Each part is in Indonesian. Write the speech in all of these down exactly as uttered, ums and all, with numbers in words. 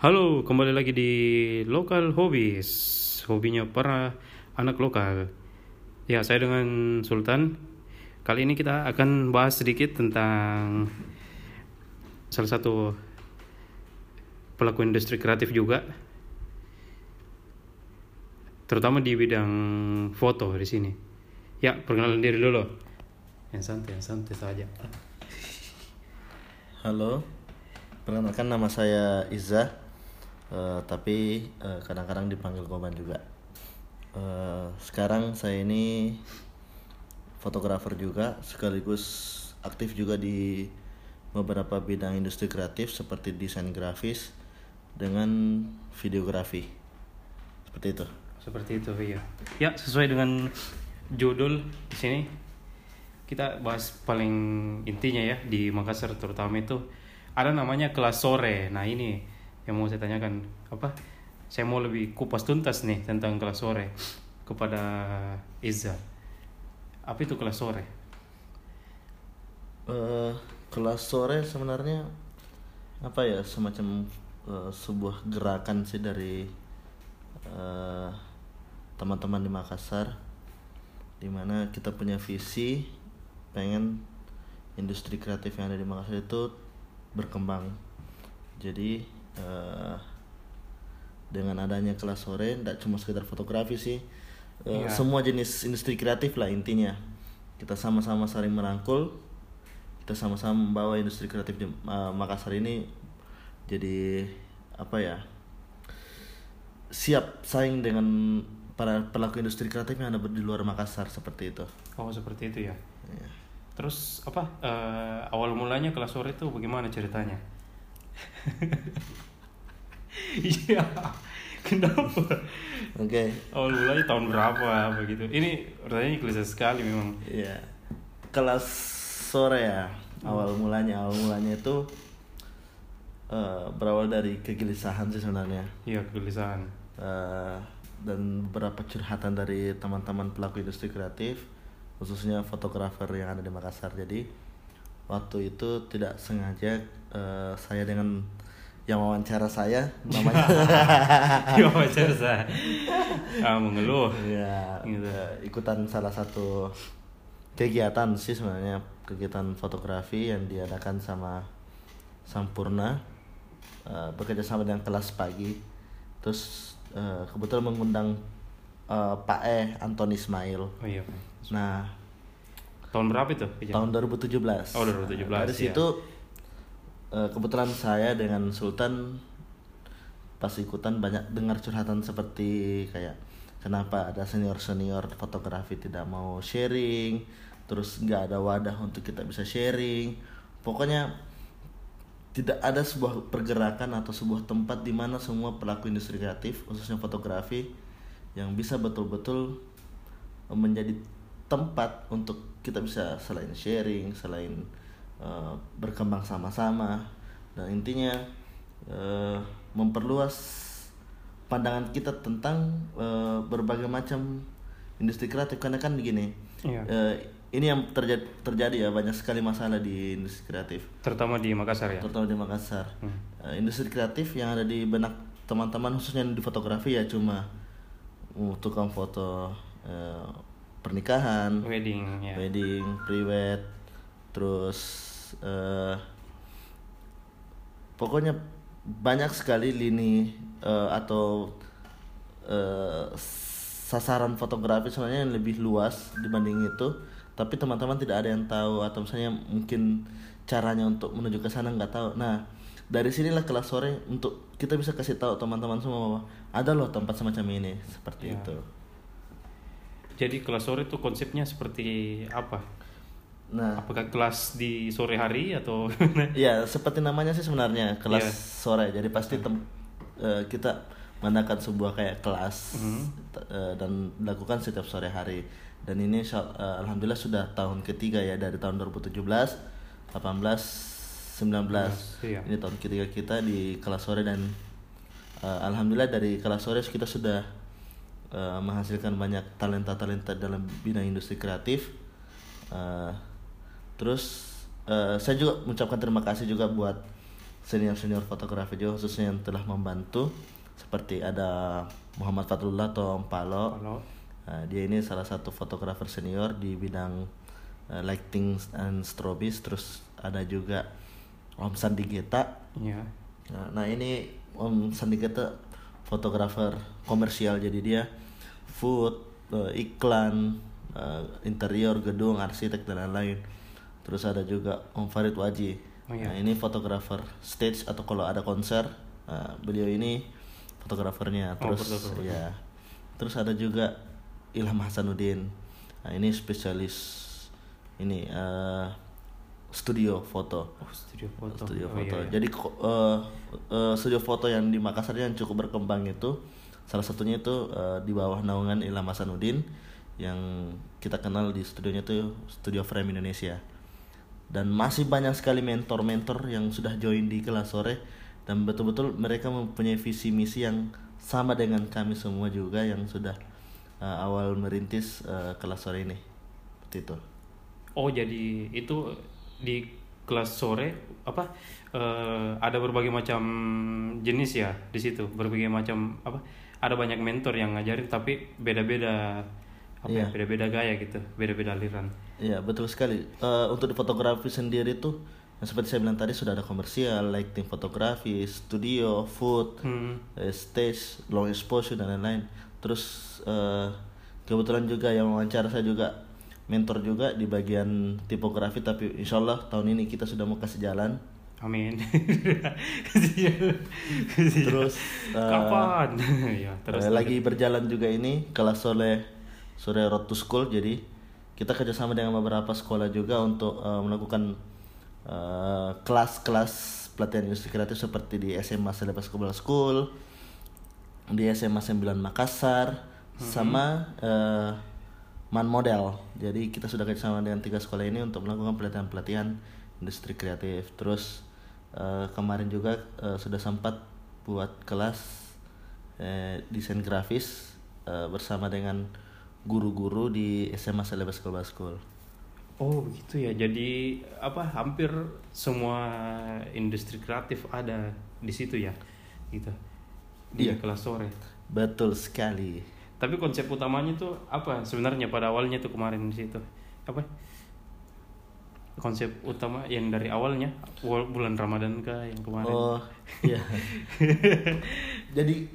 Halo, kembali lagi di Local Hobbies, hobinya para anak lokal. Ya, saya dengan Sultan. Kali ini kita akan bahas sedikit tentang salah satu pelaku industri kreatif juga, terutama di bidang foto di sini. Ya, perkenalan diri dulu. Yang santai, yang santai saja. Halo, perkenalkan nama saya Izza. Uh, tapi uh, kadang-kadang dipanggil Koman juga. Uh, sekarang saya ini fotografer juga, sekaligus aktif juga di beberapa bidang industri kreatif seperti desain grafis dengan videografi. Seperti itu. Seperti itu, iya. Ya, sesuai dengan judul di sini kita bahas paling intinya ya, di Makassar terutama itu ada namanya Kelas Sore. Nah, ini yang mau saya tanyakan, apa? Saya mau lebih kupas tuntas nih tentang Kelas Sore kepada Izza. Apa itu Kelas Sore? Uh, kelas Sore sebenarnya apa ya? Semacam uh, sebuah gerakan sih dari uh, teman-teman di Makassar, di mana kita punya visi pengen industri kreatif yang ada di Makassar itu berkembang. Jadi Uh, dengan adanya Kelas Sore, tidak cuma sekedar fotografi sih, uh, ya. Semua jenis industri kreatif lah intinya. Kita sama-sama saling merangkul, kita sama-sama membawa industri kreatif di uh, Makassar ini jadi apa ya, siap saing dengan para pelaku industri kreatif yang ada di luar Makassar, seperti itu. Oh, seperti itu ya. Yeah. Terus apa uh, awal mulanya Kelas Sore itu bagaimana ceritanya? Iya, kenapa? Oke. Okay. Awal mulanya tahun berapa begitu? Ini pertanyaannya klise sekali memang. Iya. Yeah. Kelas Sore ya. Awal mulanya, awal mulanya itu uh, berawal dari kegelisahan sih sebenarnya. Iya, yeah, kegelisahan. Uh, dan beberapa curhatan dari teman-teman pelaku industri kreatif, khususnya fotografer yang ada di Makassar. Jadi waktu itu tidak sengaja uh, saya dengan yang wawancara saya namanya wawancara saya ah, mengeluh ya, gitu. uh, ikutan salah satu kegiatan sih sebenarnya, kegiatan fotografi yang diadakan sama Sampurna, uh, bekerja sama dengan Kelas Pagi. Terus uh, kebetulan mengundang uh, Pak E Anton Ismail. Oh iya. Nah, tahun berapa itu? Tahun dua ribu tujuh belas. Oh, dua ribu tujuh belas. Nah, dari situ ya, kebetulan saya dengan Sultan pas ikutan banyak dengar curhatan seperti kayak kenapa ada senior-senior fotografi tidak mau sharing, terus nggak ada wadah untuk kita bisa sharing. Pokoknya tidak ada sebuah pergerakan atau sebuah tempat di mana semua pelaku industri kreatif, khususnya fotografi, yang bisa betul-betul menjadi tempat untuk kita bisa selain sharing, selain uh, berkembang sama-sama, dan intinya uh, memperluas pandangan kita tentang uh, berbagai macam industri kreatif. Karena kan begini, iya. uh, ini yang terjadi, terjadi ya, banyak sekali masalah di industri kreatif. Terutama di Makassar ya? Terutama di Makassar. Hmm. Uh, industri kreatif yang ada di benak teman-teman khususnya di fotografi ya cuma uh, tukang foto, uh, pernikahan, wedding, yeah. wedding, pre-wed, terus uh, pokoknya banyak sekali lini uh, atau uh, sasaran fotografi sebenarnya yang lebih luas dibanding itu. Tapi teman-teman tidak ada yang tahu, atau misalnya mungkin caranya untuk menuju ke sana nggak tahu. Nah, dari sinilah Kelas Sore untuk kita bisa kasih tahu teman-teman semua bahwa ada loh tempat semacam ini, seperti yeah. itu. Jadi Kelas Sore itu konsepnya seperti apa? Nah, apakah kelas di sore hari atau? Iya, seperti namanya sih sebenarnya Kelas yeah. Sore. Jadi pasti tem- uh, kita mengadakan sebuah kayak kelas mm-hmm. uh, dan dilakukan setiap sore hari. Dan ini uh, alhamdulillah sudah tahun ketiga ya, dari tahun dua ribu tujuh belas, delapan belas, sembilan belas. Yeah. Ini tahun ketiga kita di Kelas Sore, dan uh, alhamdulillah dari Kelas Sore kita sudah Uh, menghasilkan banyak talenta-talenta dalam bidang industri kreatif. Uh, terus uh, saya juga mengucapkan terima kasih juga buat senior-senior fotografi juga khususnya yang telah membantu, seperti ada Muhammad Fatullah atau Om Palo. Uh, dia ini salah satu fotografer senior di bidang uh, lighting and strobes. Terus ada juga Om Sandi Geta. Yeah. Nah, ini Om Sandi Geta fotografer komersial, jadi dia food, uh, iklan, uh, interior gedung, arsitek dan lain-lain. Terus ada juga Om Farid Waji. Oh, yeah. Nah, ini fotografer stage atau kalau ada konser, uh, beliau ini fotografernya. Terus oh, ya. Terus ada juga Ilham Hasanudin. Nah, ini spesialis ini uh, studio foto. Oh, studio foto. Studio oh, foto. Iya, iya. Jadi uh, uh, studio foto yang di Makassar yang cukup berkembang itu salah satunya itu uh, di bawah naungan Ilham Hasanudin yang kita kenal di studionya itu Studio Frame Indonesia. Dan masih banyak sekali mentor-mentor yang sudah join di Kelas Sore dan betul-betul mereka mempunyai visi misi yang sama dengan kami semua juga yang sudah Uh, awal merintis uh, Kelas Sore ini, seperti itu. Oh, jadi itu di Kelas Sore apa uh, ada berbagai macam jenis ya di situ, berbagai macam apa? Ada banyak mentor yang ngajarin tapi beda-beda apa? Yeah. Ya, beda-beda gaya gitu, beda-beda aliran. Iya, yeah, betul sekali. Uh, untuk di fotografi sendiri tuh, seperti saya bilang tadi sudah ada komersial, lighting, fotografi, studio, food, hmm. stage, long exposure dan lain-lain. Terus uh, kebetulan juga yang wawancara saya juga mentor juga di bagian tipografi, tapi insyaallah tahun ini kita sudah mau kasih jalan. Amin. kasih jalan. Kasih terus jalan. Uh, kapan? ya, terus uh, lagi berjalan juga ini Kelas Sore Sore Road to School. Jadi kita kerjasama dengan beberapa sekolah juga untuk uh, melakukan uh, kelas-kelas pelatihan industri kreatif seperti di S M A Selepas Kuala School, di S M A sembilan Makassar, mm-hmm. sama uh, Man Model. Jadi kita sudah kerjasama dengan tiga sekolah ini untuk melakukan pelatihan-pelatihan industri kreatif. Terus uh, kemarin juga uh, sudah sempat buat kelas uh, desain grafis uh, bersama dengan guru-guru di S M A Selepas Kuala School. Oh, begitu ya. Jadi apa hampir semua industri kreatif ada di situ ya, gitu. Di iya. Kelas Sore. Betul sekali. Tapi konsep utamanya tuh apa sebenarnya pada awalnya tuh kemarin di situ? Apa? Konsep utama yang dari awalnya bulan Ramadan kah yang kemarin? Oh, iya. Jadi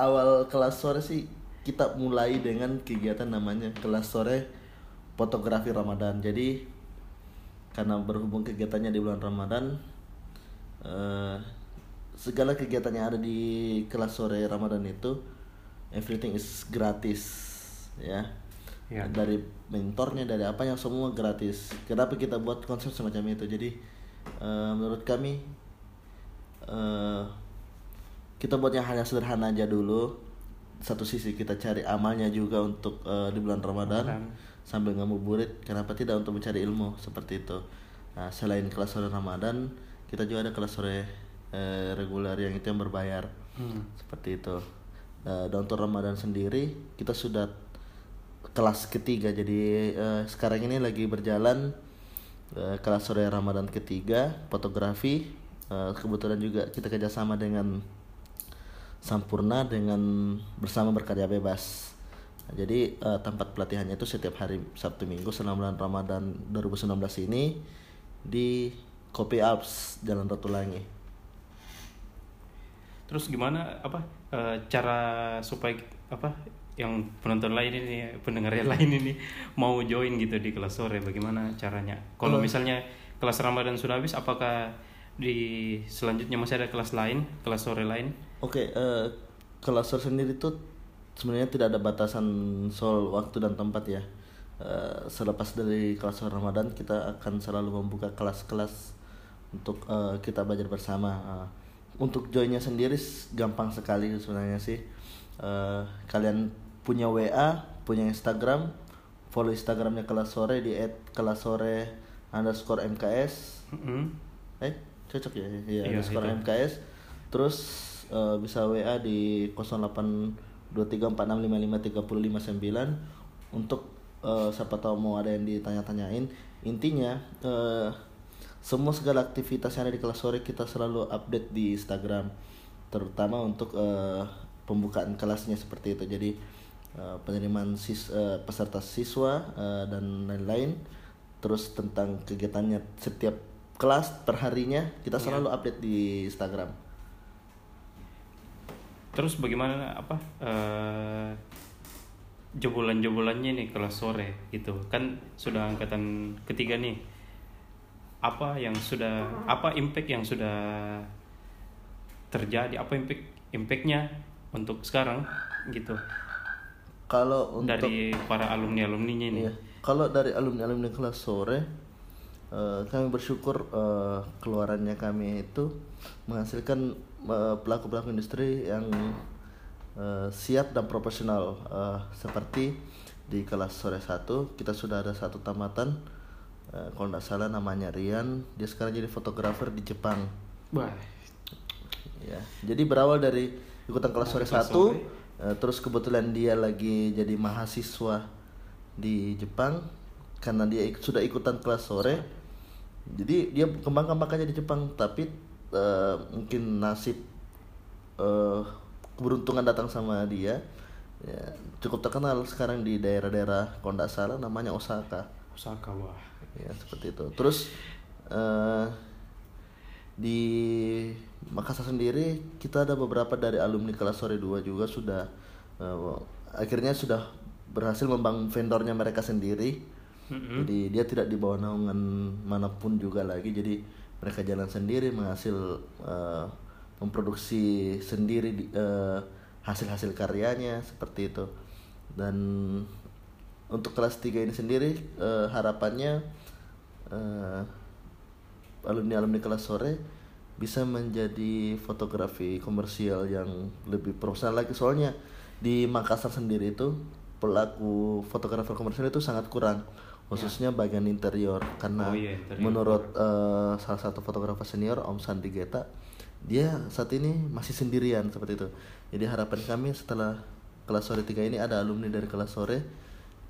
awal Kelas Sore sih kita mulai dengan kegiatan namanya Kelas Sore Fotografi Ramadan. Jadi karena berhubung kegiatannya di bulan Ramadan, eh uh, segala kegiatan yang ada di Kelas Sore Ramadan itu everything is gratis ya. Ya, dari mentornya, dari apanya, semua gratis. Kenapa kita buat konsep semacam itu? Jadi uh, menurut kami uh, kita buat yang hanya sederhana aja dulu. Satu sisi kita cari amalnya juga untuk uh, di bulan Ramadan, Ramadan sambil ngabuburit, kenapa tidak, untuk mencari ilmu seperti itu. Nah, selain Kelas Sore Ramadan kita juga ada Kelas Sore reguler yang itu yang berbayar, hmm. seperti itu. Dan untuk Ramadan sendiri kita sudah kelas ketiga, jadi eh, sekarang ini lagi berjalan eh, Kelas Sore Ramadan ketiga fotografi. Eh, kebetulan juga kita kerjasama dengan Sampurna dengan bersama berkarya bebas. Nah, jadi eh, tempat pelatihannya itu setiap hari Sabtu Minggu selama bulan Ramadan dua ribu sembilan belas ini di Kopi Ups Jalan Ratulangi. Terus gimana apa e, cara supaya apa yang penonton lain ini, pendengar lain ini mau join gitu di Kelas Sore, bagaimana caranya? Kalau hmm. misalnya kelas Ramadan sudah habis, apakah di selanjutnya masih ada kelas lain, Kelas Sore lain? Oke, okay, e, Kelas Sore sendiri tuh sebenarnya tidak ada batasan soal waktu dan tempat ya. E, selepas dari Kelas Sore Ramadan kita akan selalu membuka kelas-kelas untuk e, kita belajar bersama. E, Untuk joinnya sendiri gampang sekali sebenarnya sih. Uh, kalian punya W A, punya Instagram, follow Instagramnya Kelas Sore di et kelas sore underscore M K S. Mm-hmm. Eh, cocok ya? Iya, iya underscore itu. M K S. Terus uh, bisa W A di nol delapan dua tiga empat enam lima lima tiga lima sembilan untuk uh, siapa tahu mau ada yang ditanya-tanyain. Intinya uh, Semua segala aktivitas yang ada di kelas sore kita selalu update di Instagram, terutama untuk uh, pembukaan kelasnya seperti itu. Jadi uh, penerimaan sis, uh, peserta siswa uh, dan lain-lain, terus tentang kegiatannya setiap kelas perharinya kita selalu yeah. update di Instagram. Terus bagaimana apa uh, jebolan-jebolannya nih kelas sore gitu kan, sudah angkatan ketiga nih, apa yang sudah apa impact yang sudah terjadi, apa impact impactnya untuk sekarang gitu kalau untuk, dari para alumni-alumninya nih. Iya. Kalau dari alumni-alumni kelas sore, uh, kami bersyukur uh, keluarannya kami itu menghasilkan pelaku-pelaku industri yang uh, siap dan profesional, uh, seperti di kelas sore satu kita sudah ada satu tamatan, uh, kalau tidak salah namanya Rian, dia sekarang jadi fotografer di Jepang. Wah. Ya, jadi berawal dari ikutan kelas sore satu, uh, terus kebetulan dia lagi jadi mahasiswa di Jepang karena dia ik- sudah ikutan kelas sore, jadi dia kembang-kembangnya di Jepang. Tapi Uh, mungkin nasib uh, keberuntungan datang sama dia, ya, cukup terkenal sekarang di daerah-daerah kalau tidak salah namanya Osaka. Osaka, wah. Ya, seperti itu. Terus uh, di Makassar sendiri kita ada beberapa dari alumni kelas sore dua juga sudah uh, akhirnya sudah berhasil membangun vendornya mereka sendiri. Mm-hmm. Jadi dia tidak di bawah naungan manapun juga lagi. Jadi mereka jalan sendiri, menghasil uh, memproduksi sendiri di, uh, hasil-hasil karyanya seperti itu. Dan untuk kelas tiga ini sendiri uh, harapannya uh, alumni-alumni kelas sore bisa menjadi fotografi komersial yang lebih profesional lagi. Soalnya di Makassar sendiri itu pelaku fotografer komersial itu sangat kurang, khususnya bagian interior karena oh, iya, interior. Menurut uh, salah satu fotografer senior Om Sandi Geta, dia saat ini masih sendirian seperti itu. Jadi harapan kami setelah kelas sore tiga ini ada alumni dari kelas sore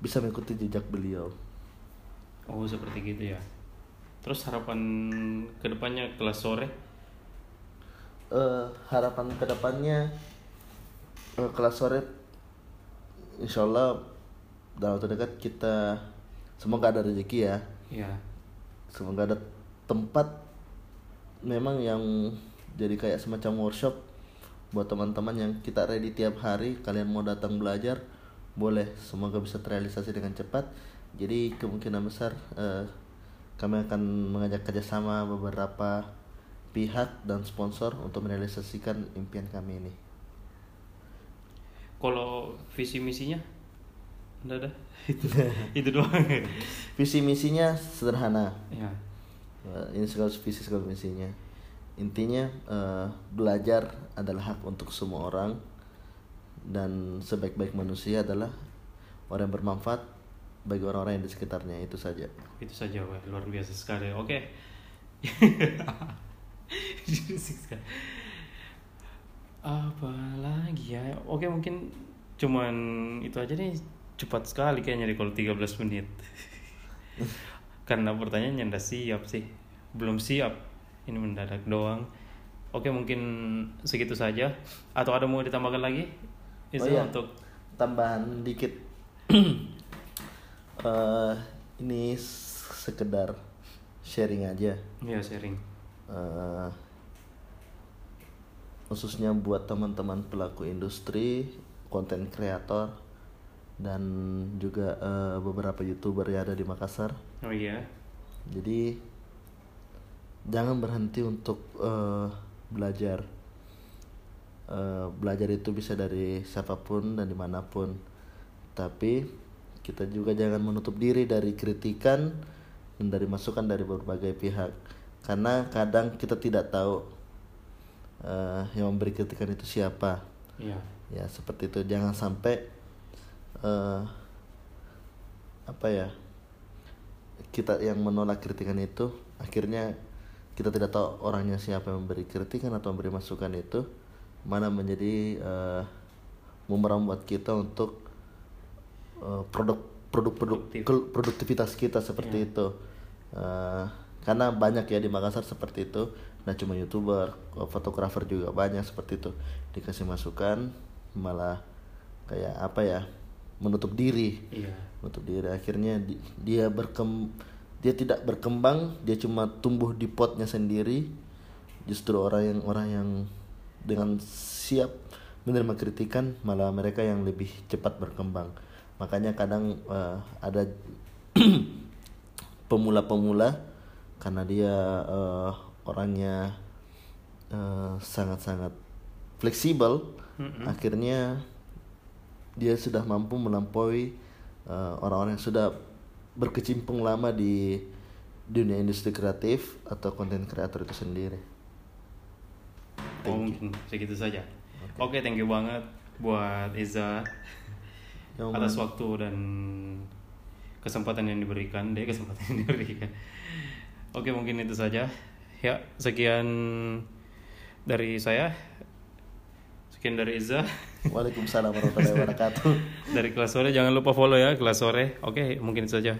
bisa mengikuti jejak beliau. Oh, seperti gitu ya. Terus harapan kedepannya kelas sore? Uh, harapan kedepannya uh, kelas sore insyaallah dalam waktu dekat kita semoga ada rezeki ya. Iya. Semoga ada tempat memang yang jadi kayak semacam workshop buat teman-teman yang kita ready tiap hari. Kalian mau datang belajar, boleh. Semoga bisa terrealisasi dengan cepat. Jadi kemungkinan besar eh, kami akan mengajak kerjasama beberapa pihak dan sponsor untuk merealisasikan impian kami ini. Kalau visi misinya? Udah, udah. Itu, itu doang. Visi misinya sederhana ya. uh, Ini segala visi segala misinya. Intinya uh, belajar adalah hak untuk semua orang, dan sebaik-baik manusia adalah orang yang bermanfaat bagi orang-orang yang di sekitarnya. Itu saja. Itu saja, wah. Luar biasa sekali. Oke. Okay. Apalagi ya. Oke, okay, mungkin cuman itu aja nih. Cepat sekali kayaknya di kalau tiga belas menit. Karena pertanyaannya nggak siap sih. Belum siap. Ini mendadak doang. Oke, mungkin segitu saja. Atau ada mau ditambahkan lagi? Izza, oh iya, untuk tambahan dikit. uh, Ini sekedar sharing aja. Iya, sharing. uh, Khususnya buat teman-teman pelaku industri, konten kreator, dan juga uh, beberapa YouTuber yang ada di Makassar. Oh iya. Jadi jangan berhenti untuk uh, belajar. Uh, belajar itu bisa dari siapapun dan dimanapun. Tapi kita juga jangan menutup diri dari kritikan dan dari masukan dari berbagai pihak. Karena kadang kita tidak tahu uh, yang memberi kritikan itu siapa. Iya. Ya seperti itu. Jangan sampai Uh, apa ya kita yang menolak kritikan itu akhirnya kita tidak tahu orangnya siapa yang memberi kritikan atau memberi masukan itu, mana menjadi uh, bumerang buat kita untuk uh, produk produk produk produktivitas kita seperti ya. Itu uh, Karena banyak ya di Makassar seperti itu. Nah cuma youtuber, fotografer juga banyak seperti itu. Dikasih masukan malah kayak apa ya, menutup diri. Iya. Menutup diri. Akhirnya di, dia berkem dia tidak berkembang, dia cuma tumbuh di potnya sendiri. Justru orang yang orang yang dengan siap menerima kritikan malah mereka yang lebih cepat berkembang. Makanya kadang uh, ada pemula-pemula karena dia uh, orangnya uh, sangat-sangat fleksibel, mm-hmm. akhirnya dia sudah mampu melampaui uh, orang-orang yang sudah berkecimpung lama di dunia industri kreatif atau konten kreator itu sendiri. Oh, mungkin segitu saja. Oke, okay, thank you banget buat Izza Yo, atas waktu dan kesempatan yang diberikan. Deh, kesempatan yang diberikan. Oke, okay, mungkin itu saja. Ya, sekian dari saya. Sekian dari Izza. Waalaikumsalam warahmatullahi wabarakatuh. Dari Kelas Sore, jangan lupa follow ya Kelas Sore. Oke, okay, mungkin itu saja.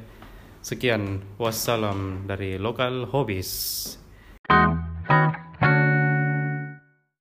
Sekian, wassalam dari Local Hobbies.